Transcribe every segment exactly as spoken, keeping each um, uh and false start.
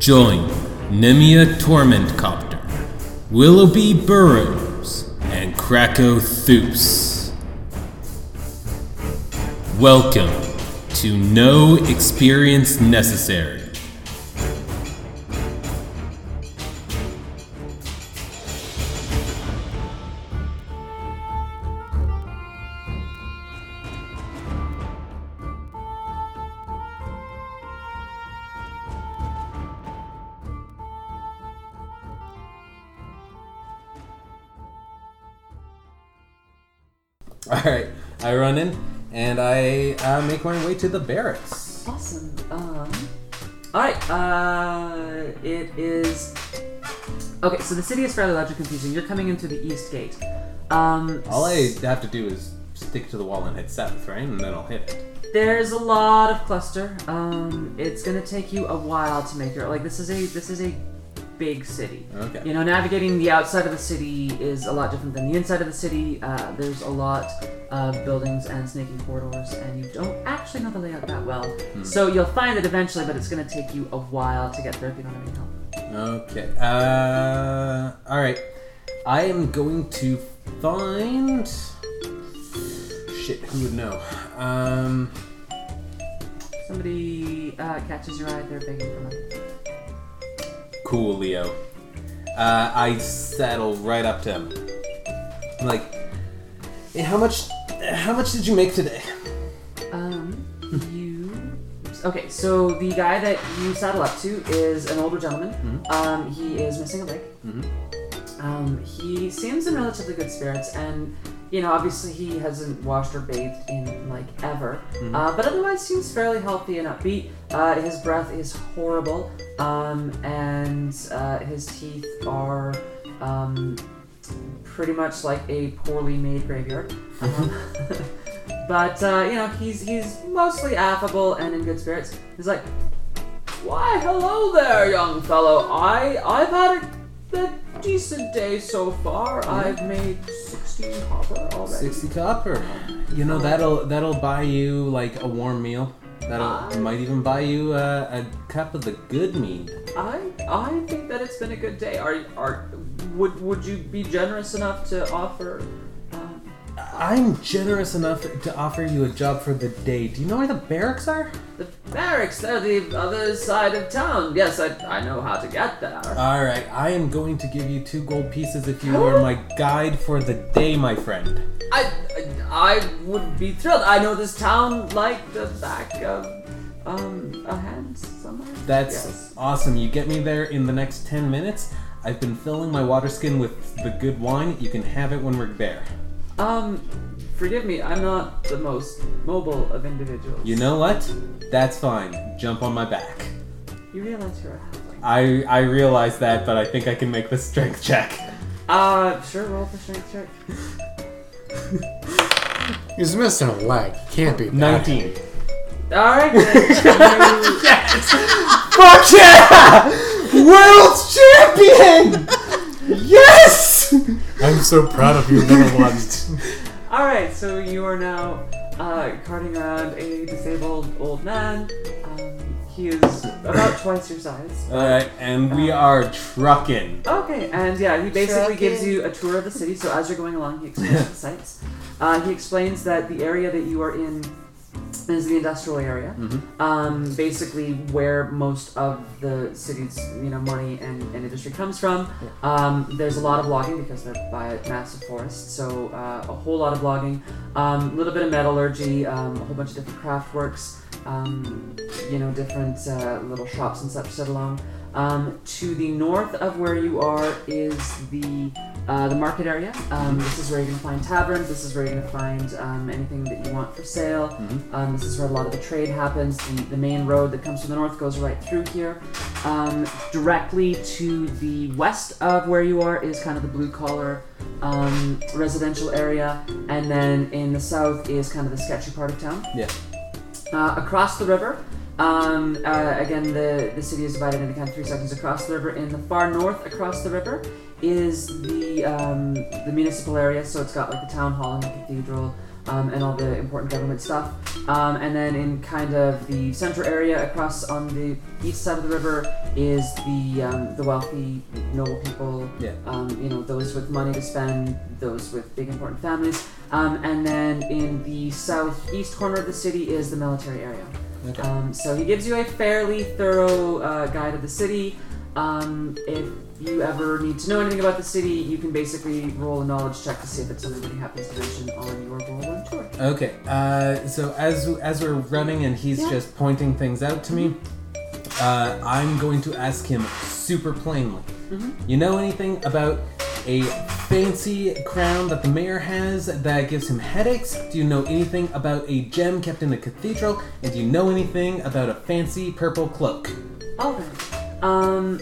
Join Nemia Tormentcopter, Willoughby Burrows, and Krakothoos. Welcome to No Experience Necessary. Alright, I run in, and I uh, make my way to the barracks. Awesome. Um, Alright, uh, it is... Okay, so the city is fairly large and confusing. You're coming into the east gate. Um, All I have to do is stick to the wall and head south, right? And then I'll hit it. There's a lot of cluster. Um, it's going to take you a while to make your... Like, this is a... This is a big city. Okay. You know, navigating the outside of the city is a lot different than the inside of the city. Uh, there's a lot of buildings and snaking corridors, and you don't actually know the layout that well. Hmm. So you'll find it eventually, but it's going to take you a while to get there if you don't have any help. Okay. Uh, Alright. I am going to find... Shit, who would know? Um... Somebody uh, catches your eye, they're begging for money. Cool, Leo. Uh, I saddle right up to him. I'm like, hey, how much, how much did you make today? Um, you... Okay, so the guy that you saddle up to is an older gentleman. Mm-hmm. Um, he is missing a leg. Mm-hmm. Um, he seems in relatively good spirits, and, you know, obviously he hasn't washed or bathed in, like, ever. Mm-hmm. Uh, but otherwise seems fairly healthy and upbeat. Uh, his breath is horrible. Um, and uh, his teeth are um, pretty much like a poorly made graveyard. Uh-huh. But, uh, you know, he's he's mostly affable and in good spirits. He's like, why, hello there, young fellow. I, I've had a, a decent day so far. Mm-hmm. I've made sixty copper already. sixty copper. You know, that'll, that'll buy you, like, a warm meal. That might even buy you uh, a cup of the good mead. I I think that it's been a good day. Are are would would you be generous enough to offer? Um... I'm generous enough to offer you a job for the day. Do you know where the barracks are? The barracks? They're the other side of town. Yes, I I know how to get there. All right, I am going to give you two gold pieces if you are my guide for the day, my friend. I. I would be thrilled. I know this town like the back of um, a hand somewhere. That's yes. Awesome. You get me there in the next ten minutes. I've been filling my water skin with the good wine. You can have it when we're there. Um, forgive me. I'm not the most mobile of individuals. You know what? That's fine. Jump on my back. You realize you're a halfling. I, I realize that, but I think I can make the strength check. Uh, sure. Roll the strength check. He's missing a leg. Can't be bad. nineteen. Alright. Yes! Fuck yeah! World champion! Yes! I'm so proud of you, number one. Alright, so you are now uh, carting around a disabled old man. Um, he is about twice your size. Alright, and we um, are trucking. Okay, and yeah, he basically truckin'. gives you a tour of the city, so as you're going along, he explains the sights. Uh, he explains that the area that you are in is the industrial area, mm-hmm. um, basically where most of the city's you know money and, and industry comes from. Yeah. Um, there's a lot of logging because they're by a massive forest, so uh, a whole lot of logging, a um, little bit of metallurgy, um, a whole bunch of different craft works, um, you know, different uh, little shops and such set along. Um, to the north of where you are is the uh, the market area. Um, this is where you're going to find taverns. This is where you're going to find um, anything that you want for sale. Mm-hmm. Um, this is where a lot of the trade happens. The, the main road that comes from the north goes right through here. Um, directly to the west of where you are is kind of the blue-collar um, residential area. And then in the south is kind of the sketchy part of town. Yeah. Uh, across the river... Um, uh, again, the, the city is divided into kind of three sections across the river. In the far north across the river is the um, the municipal area, so it's got like the town hall and the cathedral, um, and all the important government stuff. Um, and then in kind of the central area across on the east side of the river is the um, the wealthy noble people, yeah. um, you know, those with money to spend, those with big important families. Um, and then in the southeast corner of the city is the military area. Okay. Um, so he gives you a fairly thorough uh, guide of the city. Um, if you ever need to know anything about the city, you can basically roll a knowledge check to see if it's something that he happens to mention on your roll on tour. Okay, uh, so as as we're running and he's yeah. just pointing things out to me, uh, I'm going to ask him super plainly, mm-hmm. you know anything about a fancy crown that the mayor has that gives him headaches? Do you know anything about a gem kept in a cathedral? And do you know anything about a fancy purple cloak? All right. Um,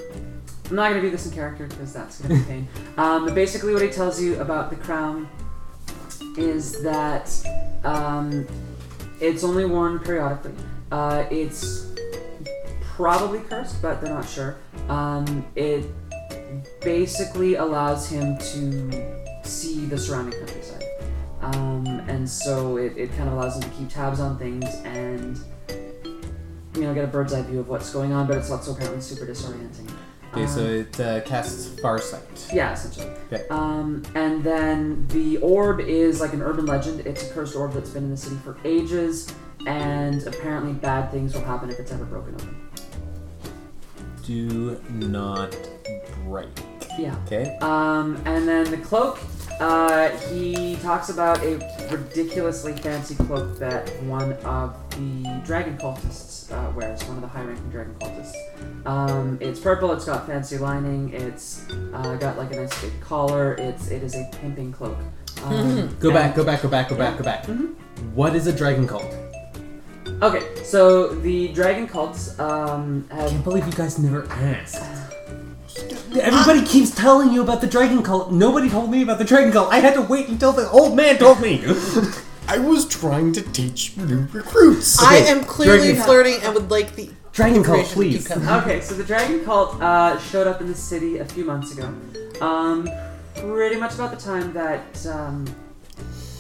I'm not going to do this in character because that's going to be pain. Um, but basically what he tells you about the crown is that um, it's only worn periodically. Uh, it's probably cursed, but they're not sure. Um, it basically allows him to see the surrounding countryside. Um, and so it, it kind of allows him to keep tabs on things and... you know, get a bird's eye view of what's going on, but it's also apparently super disorienting. Okay, um, so it uh, casts Farsight. Yeah, essentially. Okay. Um, and then the orb is like an urban legend. It's a cursed orb that's been in the city for ages, and apparently bad things will happen if it's ever broken open. Do not break. Yeah. Okay. Um, and then the cloak, uh, he talks about a ridiculously fancy cloak that one of the dragon cultists uh, wears, one of the high-ranking dragon cultists. Um, it's purple, it's got fancy lining, it's uh, got like a nice big collar, it's, it is a pimping cloak. Um, go back, go back, go back, go yeah. back, go back. Mm-hmm. What is a dragon cult? Okay, so the dragon cults um, have... I can't believe you guys never asked. Everybody keeps telling you about the dragon cult. Nobody told me about the dragon cult. I had to wait until the old man told me. I was trying to teach new recruits. Okay, I am clearly flirting and would like the dragon cult, please. Okay, so the dragon cult uh, showed up in the city a few months ago, um, pretty much about the time that um,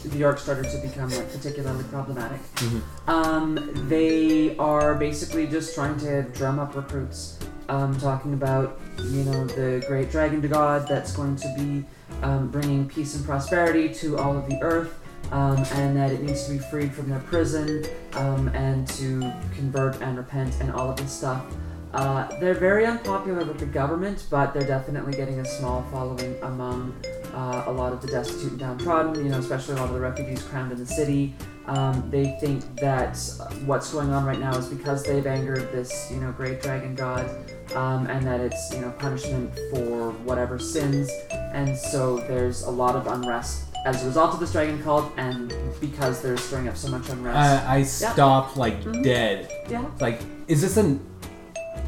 the orc started to become like particularly problematic. Mm-hmm. Um, they are basically just trying to drum up recruits. Um, talking about, you know, the great dragon god that's going to be um, bringing peace and prosperity to all of the earth, um, and that it needs to be freed from their prison, um, and to convert and repent and all of this stuff. Uh, they're very unpopular with the government, but they're definitely getting a small following among uh, a lot of the destitute and downtrodden, you know, especially a lot of the refugees crammed in the city. Um, they think that what's going on right now is because they've angered this, you know, great dragon god, um, and that it's, you know, punishment for whatever sins, and so there's a lot of unrest as a result of this dragon cult, and because they're stirring up so much unrest. Uh, I stopped, yeah. like, mm-hmm. dead. Yeah. Like, is this an...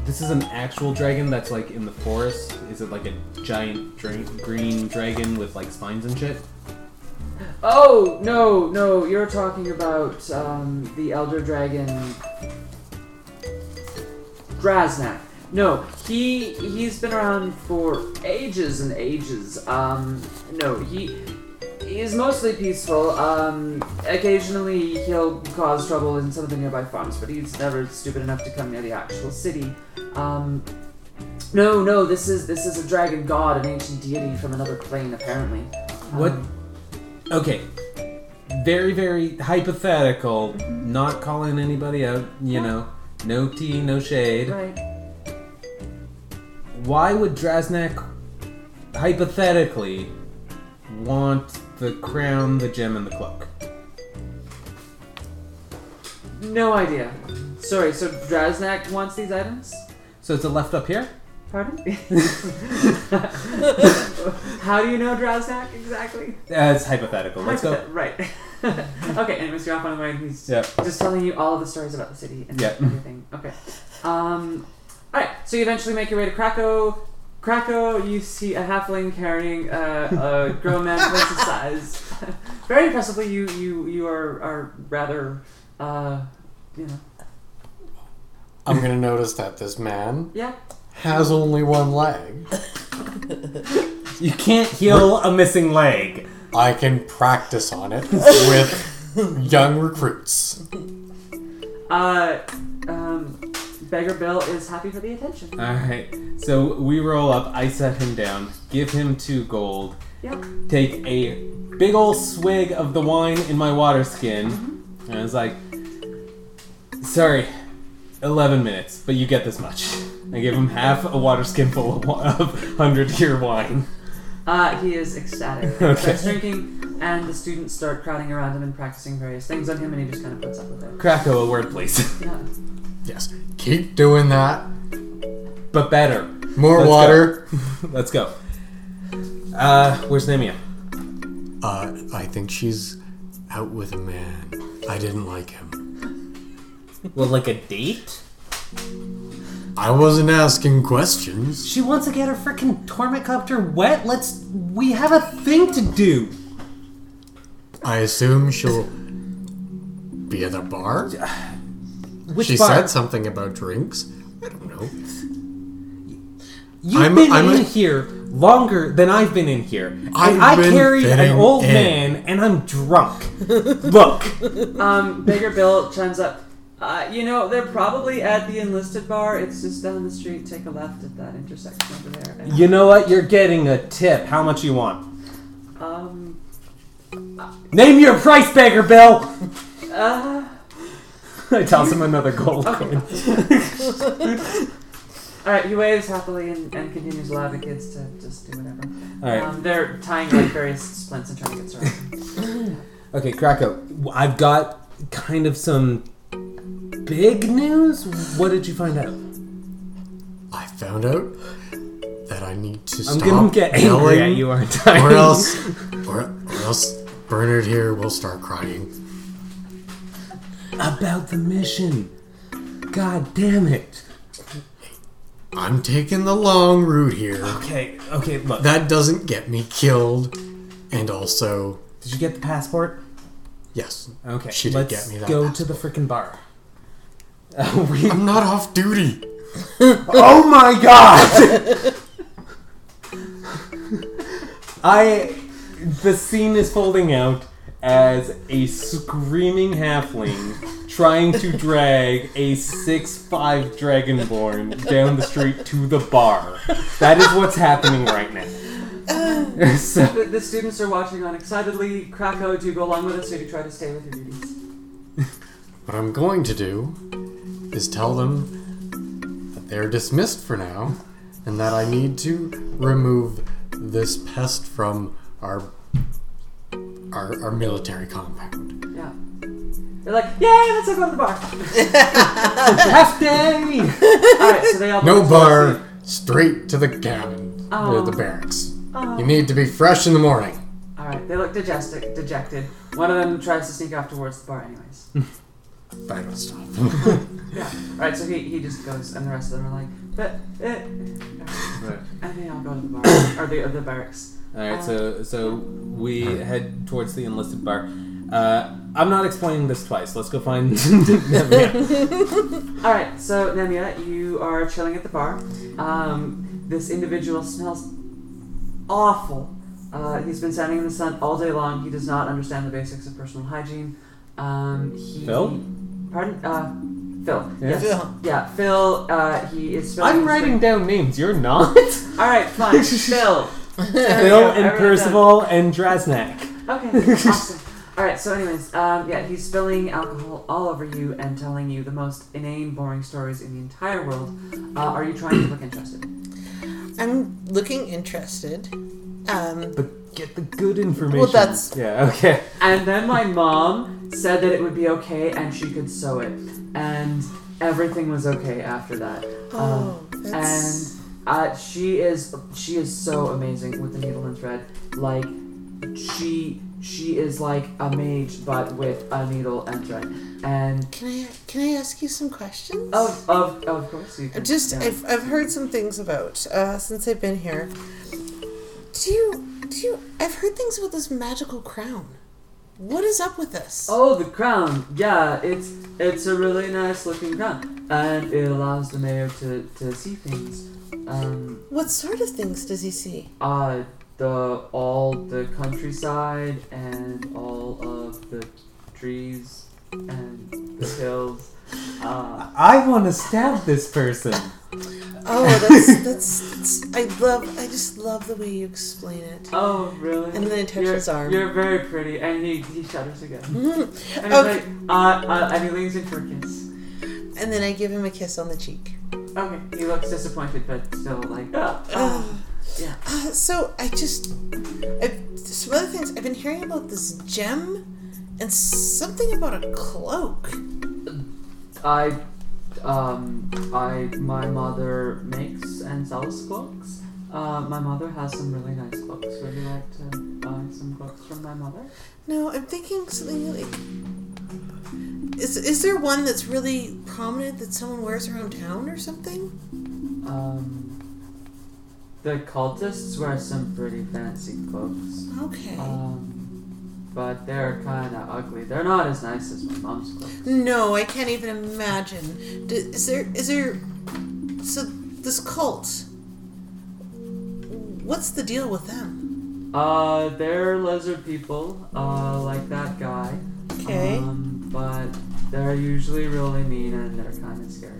This is an actual dragon that's, like, in the forest? Is it, like, a giant dra- green dragon with, like, spines and shit? Oh, no, no, you're talking about, um, the elder dragon... Drasnak. No, he, he's been around for ages and ages. Um, no, he... He's mostly peaceful. Um, occasionally he'll cause trouble in some of the nearby farms, but he's never stupid enough to come near the actual city. Um, no, no, this is this is a dragon god, an ancient deity from another plane, apparently. Um, what? Okay. Very, very hypothetical. Mm-hmm. Not calling anybody out, you yeah. know. No tea, no shade. Right. Why would Drasnak, hypothetically, want... the crown, the gem, and the cloak? No idea. Sorry, so Drasnak wants these items? So it's a left up here? Pardon? How do you know Drasnak exactly? Uh, it's hypothetical. Let's Hypothet- go. Right. Okay, anyways, you're off on the way. He's yep. just telling you all of the stories about the city and yep. everything. Okay. Um, Alright, so you eventually make your way to Krakow. Krakow, you see a halfling carrying uh, a grown man twice his size. Very impressively, you you you are are rather, uh, you know. I'm gonna notice that this man yeah. has only one leg. You can't heal a missing leg. I can practice on it with Young recruits. Uh, um, Beggar Bill is happy for the attention. All right. So we roll up. I set him down. Give him two gold. Yep. Take a big ol' swig of the wine in my water skin. Mm-hmm. And I was like, sorry, eleven minutes, but you get this much. I give him half a water skin full of one hundred year wine. Uh, he is ecstatic. Okay. He starts drinking, and the students start crowding around him and practicing various things on him, and he just kind of puts up with it. Krakow, a word, please. Yeah. Yes. Keep doing that. But better. More Let's water. Go. Let's go. Uh, where's Nemia? Uh, I think she's out with a man. I didn't like him. Well, like a date? I wasn't asking questions. She wants to get her frickin' Tormentcopter wet? Let's... We have a thing to do! I assume she'll be at a bar? Which she bar? She said something about drinks. I don't know. You've I'm, been I'm in a... here... longer than I've been in here. And I carry an old in. man and I'm drunk. Look. Um, Beggar Bill chimes up. Uh, you know, they're probably at the enlisted bar. It's just down the street. Take a left at that intersection over there. And you know what? You're getting a tip. How much you want? Um. Uh, Name your price, Beggar Bill! Uh. I toss him another gold coin. Alright, he waves happily and, and continues to allow the kids to just do whatever. Alright. Um, they're tying like various splints and trying to get started. Okay, Krakow, I've got kind of some big news. What did you find out? I found out that I need to stop I'm going to get angry at you, aren't I? Or else, or, or else Bernard here will start crying. About the mission. God damn it. I'm taking the long route here. Okay, okay, look. That doesn't get me killed, and also... Did you get the passport? Yes. Okay, she did get me that go passport. To the frickin' bar. Uh, we... I'm not off duty. Oh my god! I... The scene is folding out as a screaming halfling... trying to drag a six foot five dragonborn down the street to the bar. That is what's happening right now. Uh, so. the, the students are watching on excitedly. Krakow, do you go along with us or do you try to stay with your duties? What I'm going to do is tell them that they're dismissed for now and that I need to remove this pest from our our, our military compound. Yeah. They're like, yay, let's all go to the bar. Half day! Alright, so they all No bar, to straight to the cabin, oh. near the barracks. Oh. You need to be fresh in the morning. Alright, they look dejected, dejected. One of them tries to sneak off towards the bar anyways. I don't stop. Yeah. Alright, so he, he just goes, and the rest of them are like, but, eh. Right. And they all go to the bar, or the, or the barracks. Alright, um, so, so we head towards the enlisted bar. Uh, I'm not explaining this twice. Let's go find Nemia. All right, so Nemia, you are chilling at the bar. Um, this individual smells awful. Uh, he's been standing in the sun all day long. He does not understand the basics of personal hygiene. Um, he, Phil? Pardon? Uh, Phil. Yeah. Yes. Phil. Yeah, Phil. Uh, he is. I'm writing down names. You're not. All right, fine. Phil. Phil and Percival and Drasnak. Okay. Awesome. Alright, so anyways, um, yeah, he's spilling alcohol all over you and telling you the most inane, boring stories in the entire world. Uh, are you trying to look interested? I'm looking interested. Um, but get the good information. Well, that's... Yeah, okay. And then my mom said that it would be okay and she could sew it. And everything was okay after that. Oh, um, that's... And uh, she is she is so amazing with the needle and thread. Like, she... She is like a mage, but with a needle and thread. And can I can I ask you some questions? Of of of course you can. Just yeah. I've I've heard some things about uh, since I've been here. Do you do you? I've heard things about this magical crown. What is up with this? Oh, the crown. Yeah, it's it's a really nice looking crown, and it allows the mayor to, to see things. Um, what sort of things does he see? Uh. The, all the countryside and all of the trees and the hills. Uh, I want to stab this person. Oh, that's, that's that's. I love. I just love the way you explain it. Oh, really? And then I touch his arm. You're very pretty, and he he shudders again. Mm-hmm. And okay. He's like, uh, uh, and he leans in for a kiss. And then I give him a kiss on the cheek. Okay, he looks disappointed, but still like, oh. oh. Yeah. Uh, so I just, I've, some other things I've been hearing about this gem, and something about a cloak. I, um, I my mother makes and sells cloaks. Uh, my mother has some really nice cloaks. Would you like to buy some cloaks from my mother? No, I'm thinking something like, is is there one that's really prominent that someone wears around town or something? Um. The cultists wear some pretty fancy cloaks. Okay. Um, but they're kind of ugly. They're not as nice as my mom's cloaks. No, I can't even imagine. Do, is there... Is there... So, this cult... What's the deal with them? Uh, they're lizard people. Uh, like that guy. Okay. Um, but they're usually really mean and they're kind of scary.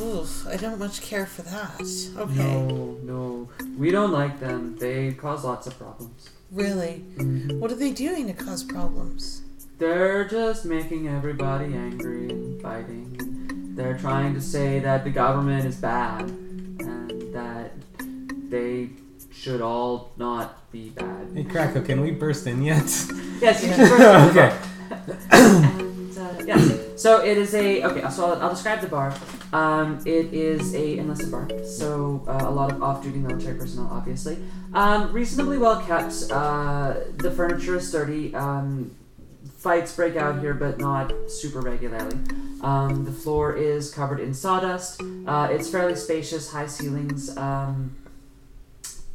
Oof, I don't much care for that. Okay. No, no. We don't like them. They cause lots of problems. Really? Mm-hmm. What are they doing to cause problems? They're just making everybody angry and fighting. They're trying to say that the government is bad and that they should all not be bad. Hey, Krakow, can we burst in yet? Yes, you can burst in. Okay. Uh, yeah. So it is a okay. So I'll, I'll describe the bar. Um, it is a enlisted bar. So uh, a lot of off-duty military personnel, obviously. Um, reasonably well kept. Uh, the furniture is sturdy. Um, fights break out here, but not super regularly. Um, the floor is covered in sawdust. Uh, it's fairly spacious, high ceilings. Um,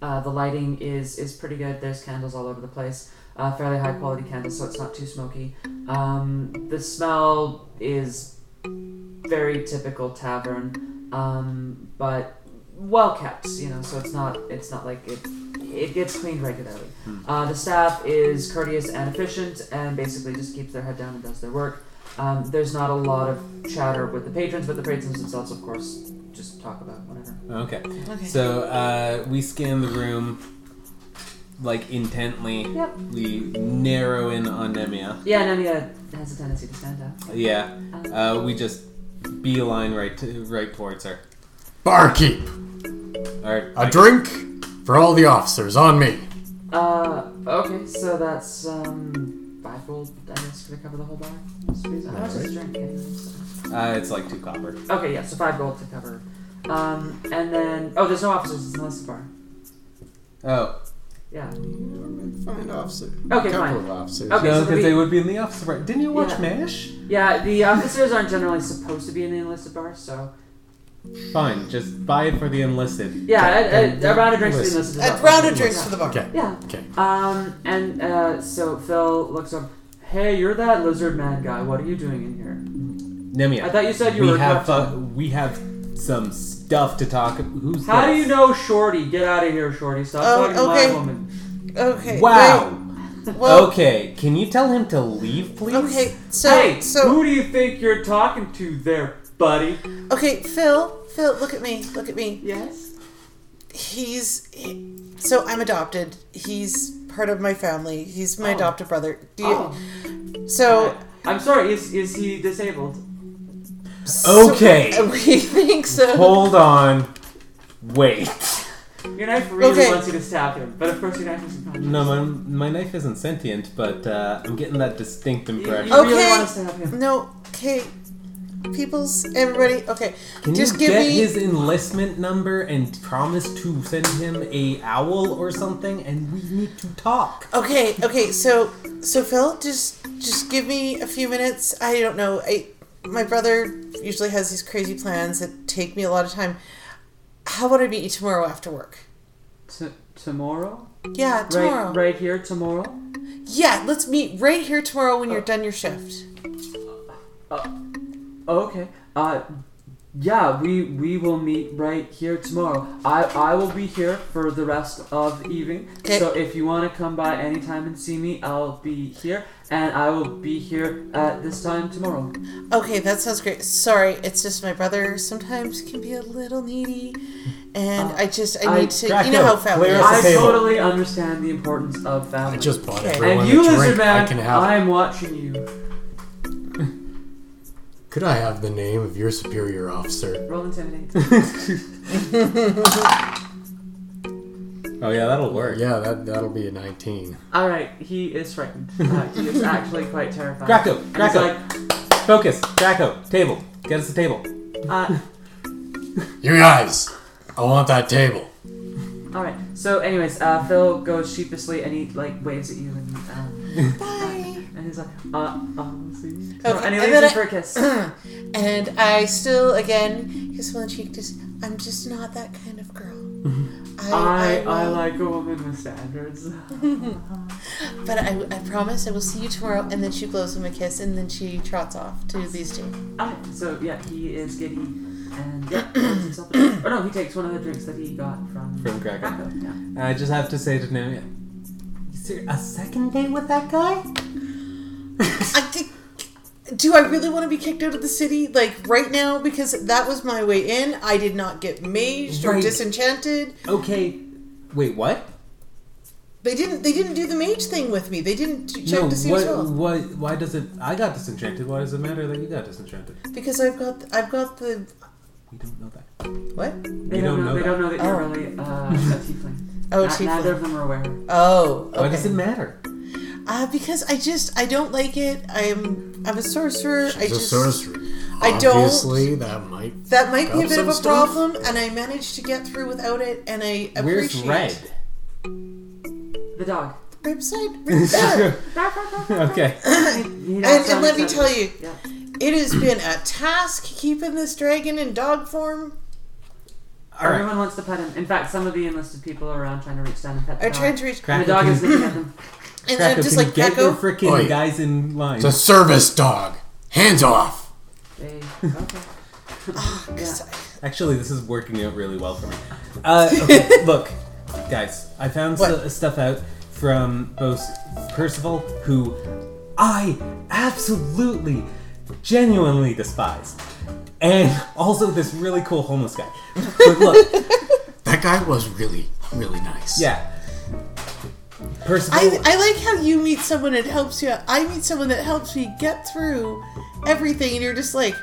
uh, the lighting is is pretty good. There's candles all over the place. Uh, fairly high quality candles, so it's not too smoky. Um, the smell is very typical tavern, um, but well kept, you know. So it's not it's not like it it gets cleaned regularly. Uh, the staff is courteous and efficient, and basically just keeps their head down and does their work. Um, there's not a lot of chatter with the patrons, but the patrons themselves, of course, just talk about whatever. Okay. Okay. So uh, we scan the room. Like, intently, yep. We narrow in on Nemia. Yeah, Nemia has a tendency to stand out. Yeah, uh, we just beeline right to, right towards her. Barkeep! All right, a drink for all the officers, on me. Uh, okay, so that's, um, five gold, I guess, to cover the whole bar? How much is a drink anyway? Uh, it's like two copper. Okay, yeah, so five gold to cover. Um, and then, oh, there's no officers, it's an enlisted bar. Oh. Yeah. Find officer. Okay, couple fine. Of officers. Okay, no, because so they would be in the officer bar. Didn't you watch yeah. MASH? Yeah, the officers aren't generally supposed to be in the enlisted bar, so. Fine, just buy it for the enlisted. Yeah, a, a, a round of drinks for the enlisted. A round of drinks for the bar. Okay. Yeah. Okay. Um, and uh, so Phil looks up. Hey, you're that lizard man guy. What are you doing in here? Nemia. I thought you said you we were. Have, uh, we have. Some stuff to talk about. Who's How this? Do you know Shorty? Get out of here, Shorty. Stop oh, talking okay. to my woman. Okay. Wow. Well, okay. Can you tell him to leave, please? Okay. So, hey, so, who do you think you're talking to there, buddy? Okay, Phil. Phil, look at me. Look at me. Yes? He's... He, so, I'm adopted. He's part of my family. He's my oh. adopted brother. Do you, oh. So... Uh, I'm sorry. Is is he disabled? Okay. So we think so. Hold on. Wait. Your knife really okay. wants you to stab him, but of course your knife isn't conscious. No, my, my knife isn't sentient, but uh, I'm getting that distinct impression. You, you okay. really want to stab him. No, okay. Peoples, everybody, okay. Can Just you give get me... his enlistment number and promise to send him a owl or something, and we need to talk. Okay, okay, so, so Phil, just, just give me a few minutes. I don't know, I... My brother usually has these crazy plans that take me a lot of time. How about I meet you tomorrow after work? T- tomorrow? Yeah, tomorrow. Right, right here tomorrow? Yeah, let's meet right here tomorrow when oh. you're done your shift. Uh, uh, okay. Uh, Yeah, we, we will meet right here tomorrow. I, I will be here for the rest of the evening. Okay. So if you want to come by anytime and see me, I'll be here. And I will be here at this time tomorrow. Okay, that sounds great. Sorry, it's just my brother sometimes can be a little needy. And uh, I just, I need I, to, you know how family is. I totally understand the importance of family. I just bought okay. everyone and you, a drink. Man, I can have I'm watching you. Could I have the name of your superior officer? Roll intimidate. Oh yeah, that'll work. Yeah, that that'll be a nineteen. All right, he is frightened. Uh, he is actually quite terrified. Draco, Draco, like, focus, Draco, table, get us a table. Uh, you guys, I want that table. All right. So, anyways, uh, Phil goes sheepishly and he like waves at you and. Um, Bye. And he's like, uh, honestly. Okay. No, and he leaves him for a kiss. And I still, again, kiss him on the cheek, just, I'm just not that kind of girl. I, I, I, I like a woman with standards. But I, I promise I will see you tomorrow. And then she blows him a kiss, and then she trots off to these two. Alright, so yeah, he is giddy. And yeah, he takes himself a drink. Or no, he takes one of the drinks that he got from... From Krakow. Yeah. I just have to say to Nemia, is there a second date with that guy? I think, do I really want to be kicked out of the city like right now? Because that was my way in. I did not get maged right. or disenchanted. Okay, wait, what? They didn't. They didn't do the mage thing with me. They didn't check no, to see what, as well. Why? Why does it? I got disenchanted. Why does it matter that you got disenchanted? Because I've got. I've got the. We don't know that. What? They we don't, don't know. know they that. don't know that oh. you're really uh, a tiefling. Oh, a tiefling. Neither of them are aware. Oh. Okay. Why does it matter? Uh, because I just, I don't like it. I'm, I'm a sorcerer. She's I just, a sorcerer. I don't. Obviously, that might. That might be a bit of a stuff. problem, and I managed to get through without it, and I appreciate. Where's Red? The dog. Right beside. Right beside. Okay. and, and let me tell you, yeah. it has been a task keeping this dragon in dog form. All Everyone right. wants to pet him. In fact, some of the enlisted people are around trying to reach down and pet the dog. Are trying to reach. And the dog is looking at them. And Krakow, I'm just like, get Krakow? your freaking oh, yeah. guys in line. It's a service dog. Hands off. Hey, okay. oh, yeah. Actually, this is working out really well for me. Uh, okay, look, guys, I found st- stuff out from both Percival, who I absolutely, genuinely despise, and also this really cool homeless guy. But look, that guy was really, really nice. Yeah. Percival. I, I like how you meet someone that helps you out. I meet someone that helps me get through everything, and you're just like,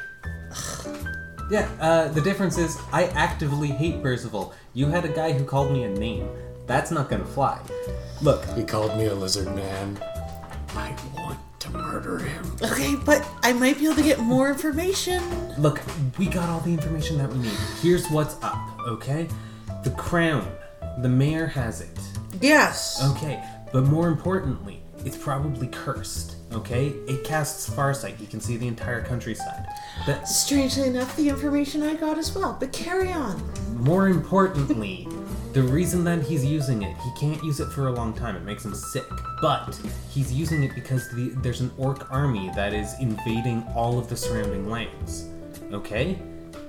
ugh. Yeah, uh, the difference is I actively hate Percival. You had a guy who called me a name. That's not gonna fly. Look. He called me a lizard man. I want to murder him. Okay, but I might be able to get more information. Look, we got all the information that we need. Here's what's up, okay? The crown. The mayor has it. Yes. Okay, but more importantly, it's probably cursed, okay? It casts Farsight. You can see the entire countryside. But strangely enough, the information I got as well, but carry on. More importantly, the reason that he's using it, he can't use it for a long time. It makes him sick. But he's using it because the, there's an orc army that is invading all of the surrounding lands, okay?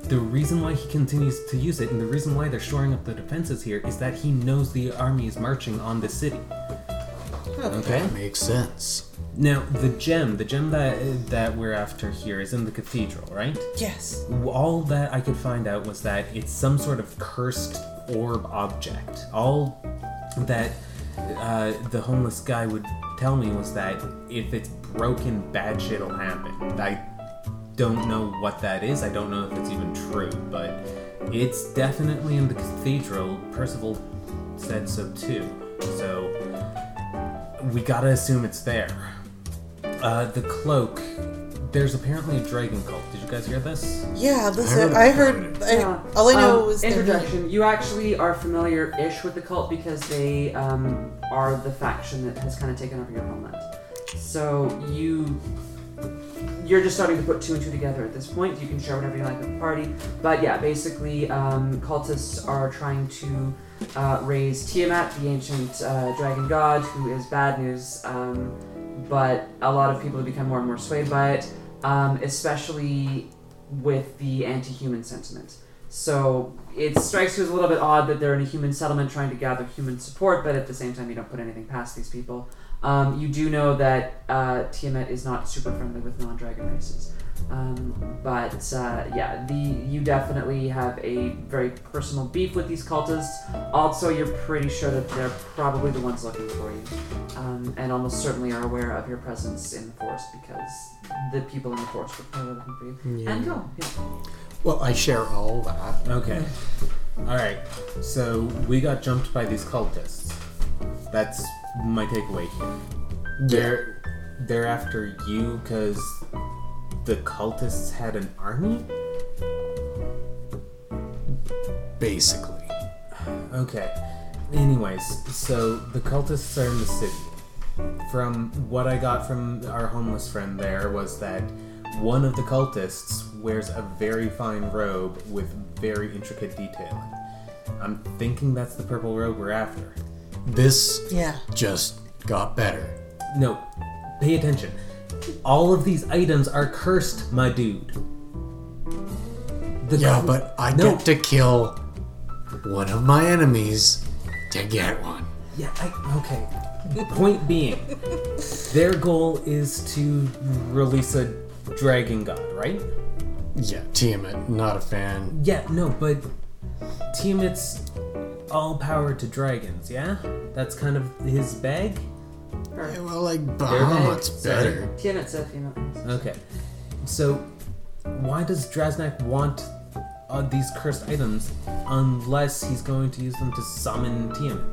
The reason why he continues to use it, and the reason why they're shoring up the defenses here, is that he knows the army is marching on the city. Okay, that makes sense. Now, the gem, the gem that that we're after here is in the cathedral, right? Yes. All that I could find out was that it's some sort of cursed orb object. All that uh, the homeless guy would tell me was that if it's broken, bad shit'll happen. I don't know what that is. I don't know if it's even true, but it's definitely in the cathedral. Percival said so too. So we gotta assume it's there. Uh, the cloak. There's apparently a dragon cult. Did you guys hear this? Yeah, listen. I heard. I heard I, yeah. All I know um, was introduction. You actually are familiar-ish with the cult because they um, are the faction that has kind of taken over your homeland. So you. You're just starting to put two and two together at this point. You can share whatever you like at the party. But yeah, basically, um, cultists are trying to uh, raise Tiamat, the ancient uh, dragon god, who is bad news. Um, but a lot of people have become more and more swayed by it, um, especially with the anti-human sentiment. So it strikes you as a little bit odd that they're in a human settlement trying to gather human support, but at the same time you don't put anything past these people. Um, you do know that uh, Tiamat is not super friendly with non-dragon races. Um, but uh, yeah, the you definitely have a very personal beef with these cultists. Also, you're pretty sure that they're probably the ones looking for you, um, and almost certainly are aware of your presence in the forest because the people in the forest were probably looking for you. Yeah. And go. Yeah. Well, I share all that. Okay. All right. So we got jumped by these cultists. That's my takeaway here. Yeah. They're they're after you because the cultists had an army? Basically. Okay. Anyways, so the cultists are in the city. From what I got from our homeless friend there was that one of the cultists wears a very fine robe with very intricate detailing. I'm thinking that's the purple robe we're after. This yeah. just got better. No, pay attention. All of these items are cursed, my dude. The yeah, cult- but I no. get to kill one of my enemies to get one. Yeah, I, okay. Point being, their goal is to release a dragon god, right? Yeah, Tiamat, not a fan. Yeah, no, but Tiamat's all power to dragons, yeah? That's kind of his bag? Yeah, well, like, Bahamut's better. Tiamat said female. Okay. So, why does Drasnak want uh, these cursed items unless he's going to use them to summon Tiamat?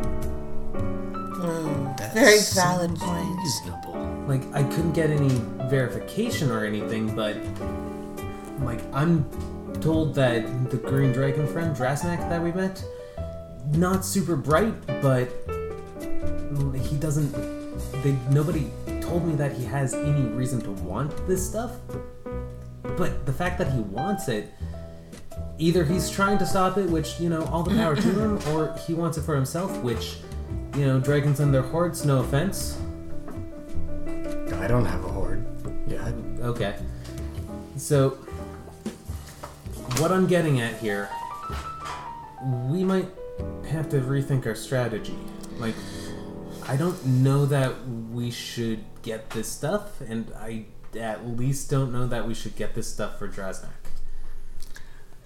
Mm, that's very valid point. Reasonable. Like, I couldn't get any verification or anything, but, like, I'm told that the green dragon friend, Drasnak, that we met, not super bright, but he doesn't, they, nobody told me that he has any reason to want this stuff, but the fact that he wants it, either he's trying to stop it, which, you know, all the power to him, or he wants it for himself, which, you know, dragons and their hordes, no offense. I don't have a horde. Yeah. Okay. So, what I'm getting at here, we might have to rethink our strategy. Like, I don't know that we should get this stuff, and I at least don't know that we should get this stuff for Drasnak.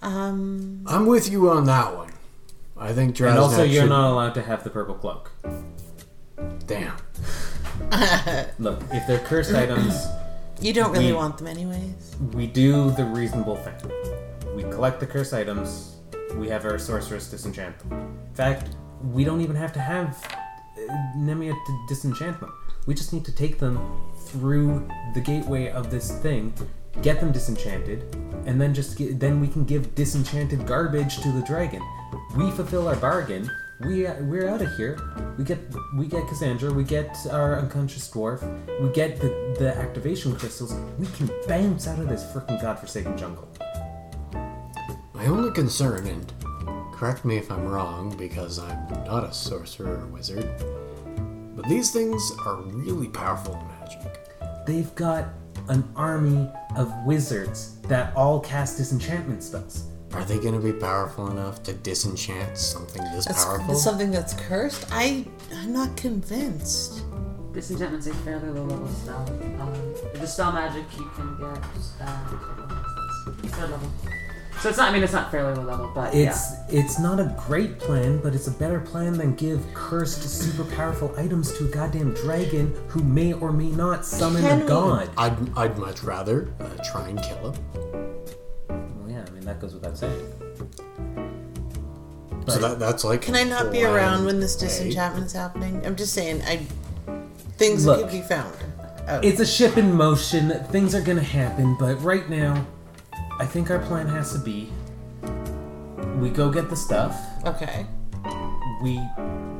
Um, I'm with you on that one. I think Drasnak. And also, you're should... not allowed to have the purple cloak. Damn. Look, if they're cursed items, you don't really we, want them anyways. We do the reasonable thing. We collect the cursed items. We have our sorceress disenchant them. In fact, we don't even have to have Nemia to disenchant them. We just need to take them through the gateway of this thing, get them disenchanted, and then just get, then we can give disenchanted garbage to the dragon. We fulfill our bargain. We uh, we're out of here. We get we get Cassandra. We get our unconscious dwarf. We get the, the activation crystals. We can bounce out of this freaking godforsaken jungle. My only concern, and correct me if I'm wrong, because I'm not a sorcerer or wizard, but these things are really powerful in magic. They've got an army of wizards that all cast disenchantment spells. Are they going to be powerful enough to disenchant something this that's, powerful? Something that's cursed? I, I'm not convinced. Disenchantment's a fairly low-level spell. Um, the spell magic you can get uh, third level. So it's not, I mean, it's not fairly low-level, but it's, yeah. It's not a great plan, but it's a better plan than give cursed, super-powerful items to a goddamn dragon who may or may not summon can a god. I'd, I'd much rather uh, try and kill him. That goes without saying. But so that, that's like. Can I not be around when this disenchantment's happening? I'm just saying, I things Look, could be found. Oh. It's a ship in motion. Things are gonna happen, but right now, I think our plan has to be: we go get the stuff. Okay. We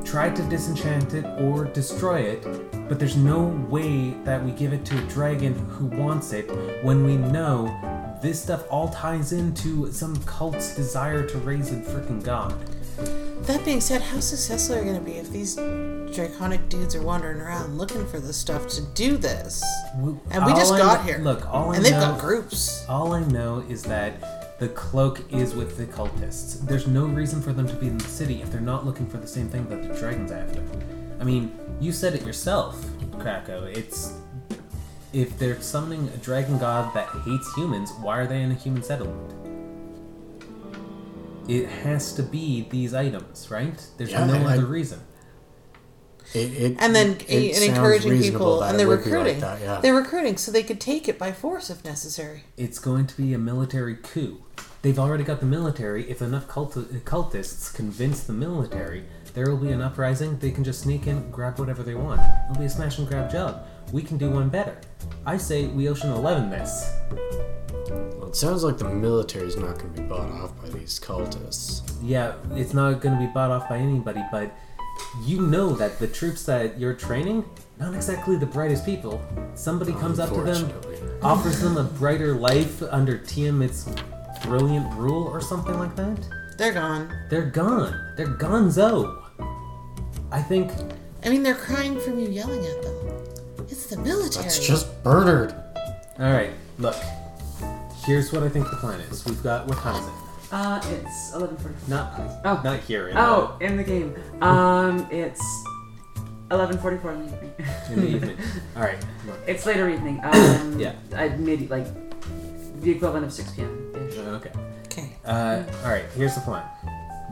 try to disenchant it or destroy it, but there's no way that we give it to a dragon who wants it when we know. This stuff all ties into some cult's desire to raise a freaking god. That being said, how successful are we going to be if these draconic dudes are wandering around looking for the stuff to do this. And we all just I got know, here. Look, all and I they've know, got groups. All I know is that the cloak is with the cultists. There's no reason for them to be in the city if they're not looking for the same thing that the dragon's after. I mean, you said it yourself, Krakow. It's... If they're summoning a dragon god that hates humans, why are they in a human settlement? It has to be these items, right? There's yeah, no I, other I, reason. It, it, and then it, it and encouraging people, and they're recruiting. Like that, yeah. They're recruiting, so they could take it by force if necessary. It's going to be a military coup. They've already got the military. If enough cult- cultists convince the military, there will be an uprising. They can just sneak in, grab whatever they want. It'll be a smash and grab job. We can do one better. I say we Ocean Eleven this. Well, it sounds like the military's not going to be bought off by these cultists. Yeah, it's not going to be bought off by anybody, but you know that the troops that you're training, not exactly the brightest people. Somebody comes up to them, offers them a brighter life under Tiamat's brilliant rule or something like that. They're gone. They're gone. They're gonzo. I think... I mean, they're crying from you yelling at them. It's the military. It's just murdered. All right, look. Here's what I think the plan is. We've got what time is it? Uh, it's eleven forty. Not, oh, not here. In oh, the... in the game. Um, it's eleven forty-four in the evening. In the evening. All right. Look. It's later evening. Um, yeah. I made like the equivalent of six p.m. ish. Okay. Okay. Uh, all right. Here's the plan.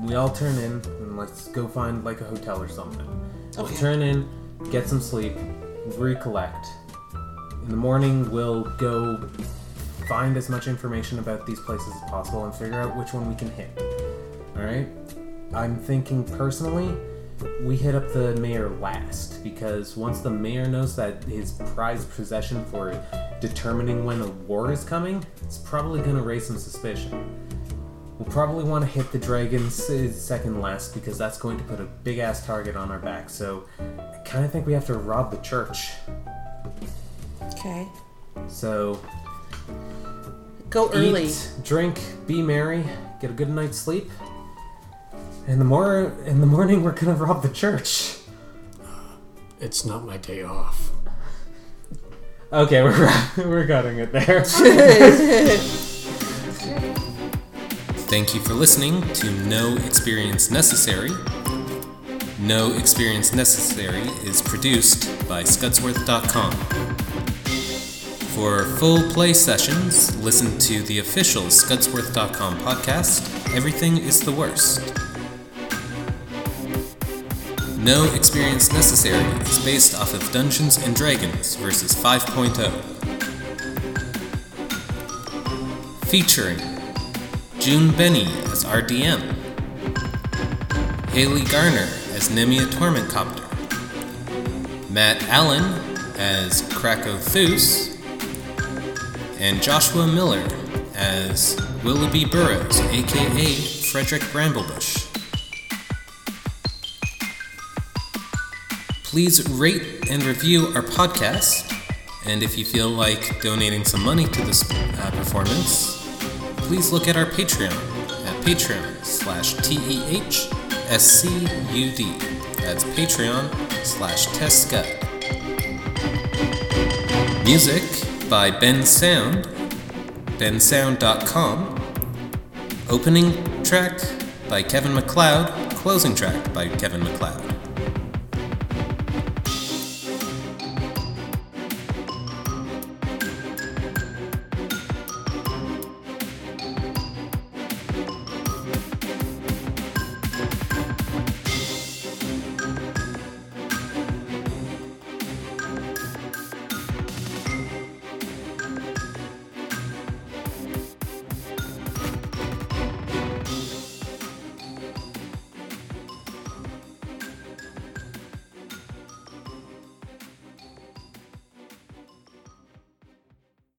We all turn in and let's go find like a hotel or something. We'll okay. turn in, get some sleep. Recollect. In the morning, we'll go find as much information about these places as possible and figure out which one we can hit. Alright? I'm thinking personally, we hit up the mayor last, because once the mayor knows that his prized possession for determining when a war is coming, it's probably going to raise some suspicion. We'll probably want to hit the dragon second last, because that's going to put a big-ass target on our back, so... I kind of think we have to rob the church. Okay. So... Go early. Eat, drink, be merry, get a good night's sleep. And the more, in the morning, we're going to rob the church. It's not my day off. Okay, we're, we're cutting it there. Thank you for listening to No Experience Necessary. No Experience Necessary is produced by Scudsworth dot com. For full play sessions, listen to the official Scudsworth dot com podcast, Everything is the Worst. No Experience Necessary is based off of Dungeons and Dragons versus five point oh. Featuring June Benny as our D M, Haley Garner as Nemia Tormentcopter, Matt Allen as Krakothoos, and Joshua Miller as Willoughby Burrows, aka Frederick Bramblebush. Please rate and review our podcast, and if you feel like donating some money to this uh, performance, please look at our Patreon at patreon slash T E H S C U D. That's Patreon slash TestScud. Music by Ben Sound, ben sound dot com. Opening track by Kevin MacLeod, closing track by Kevin MacLeod.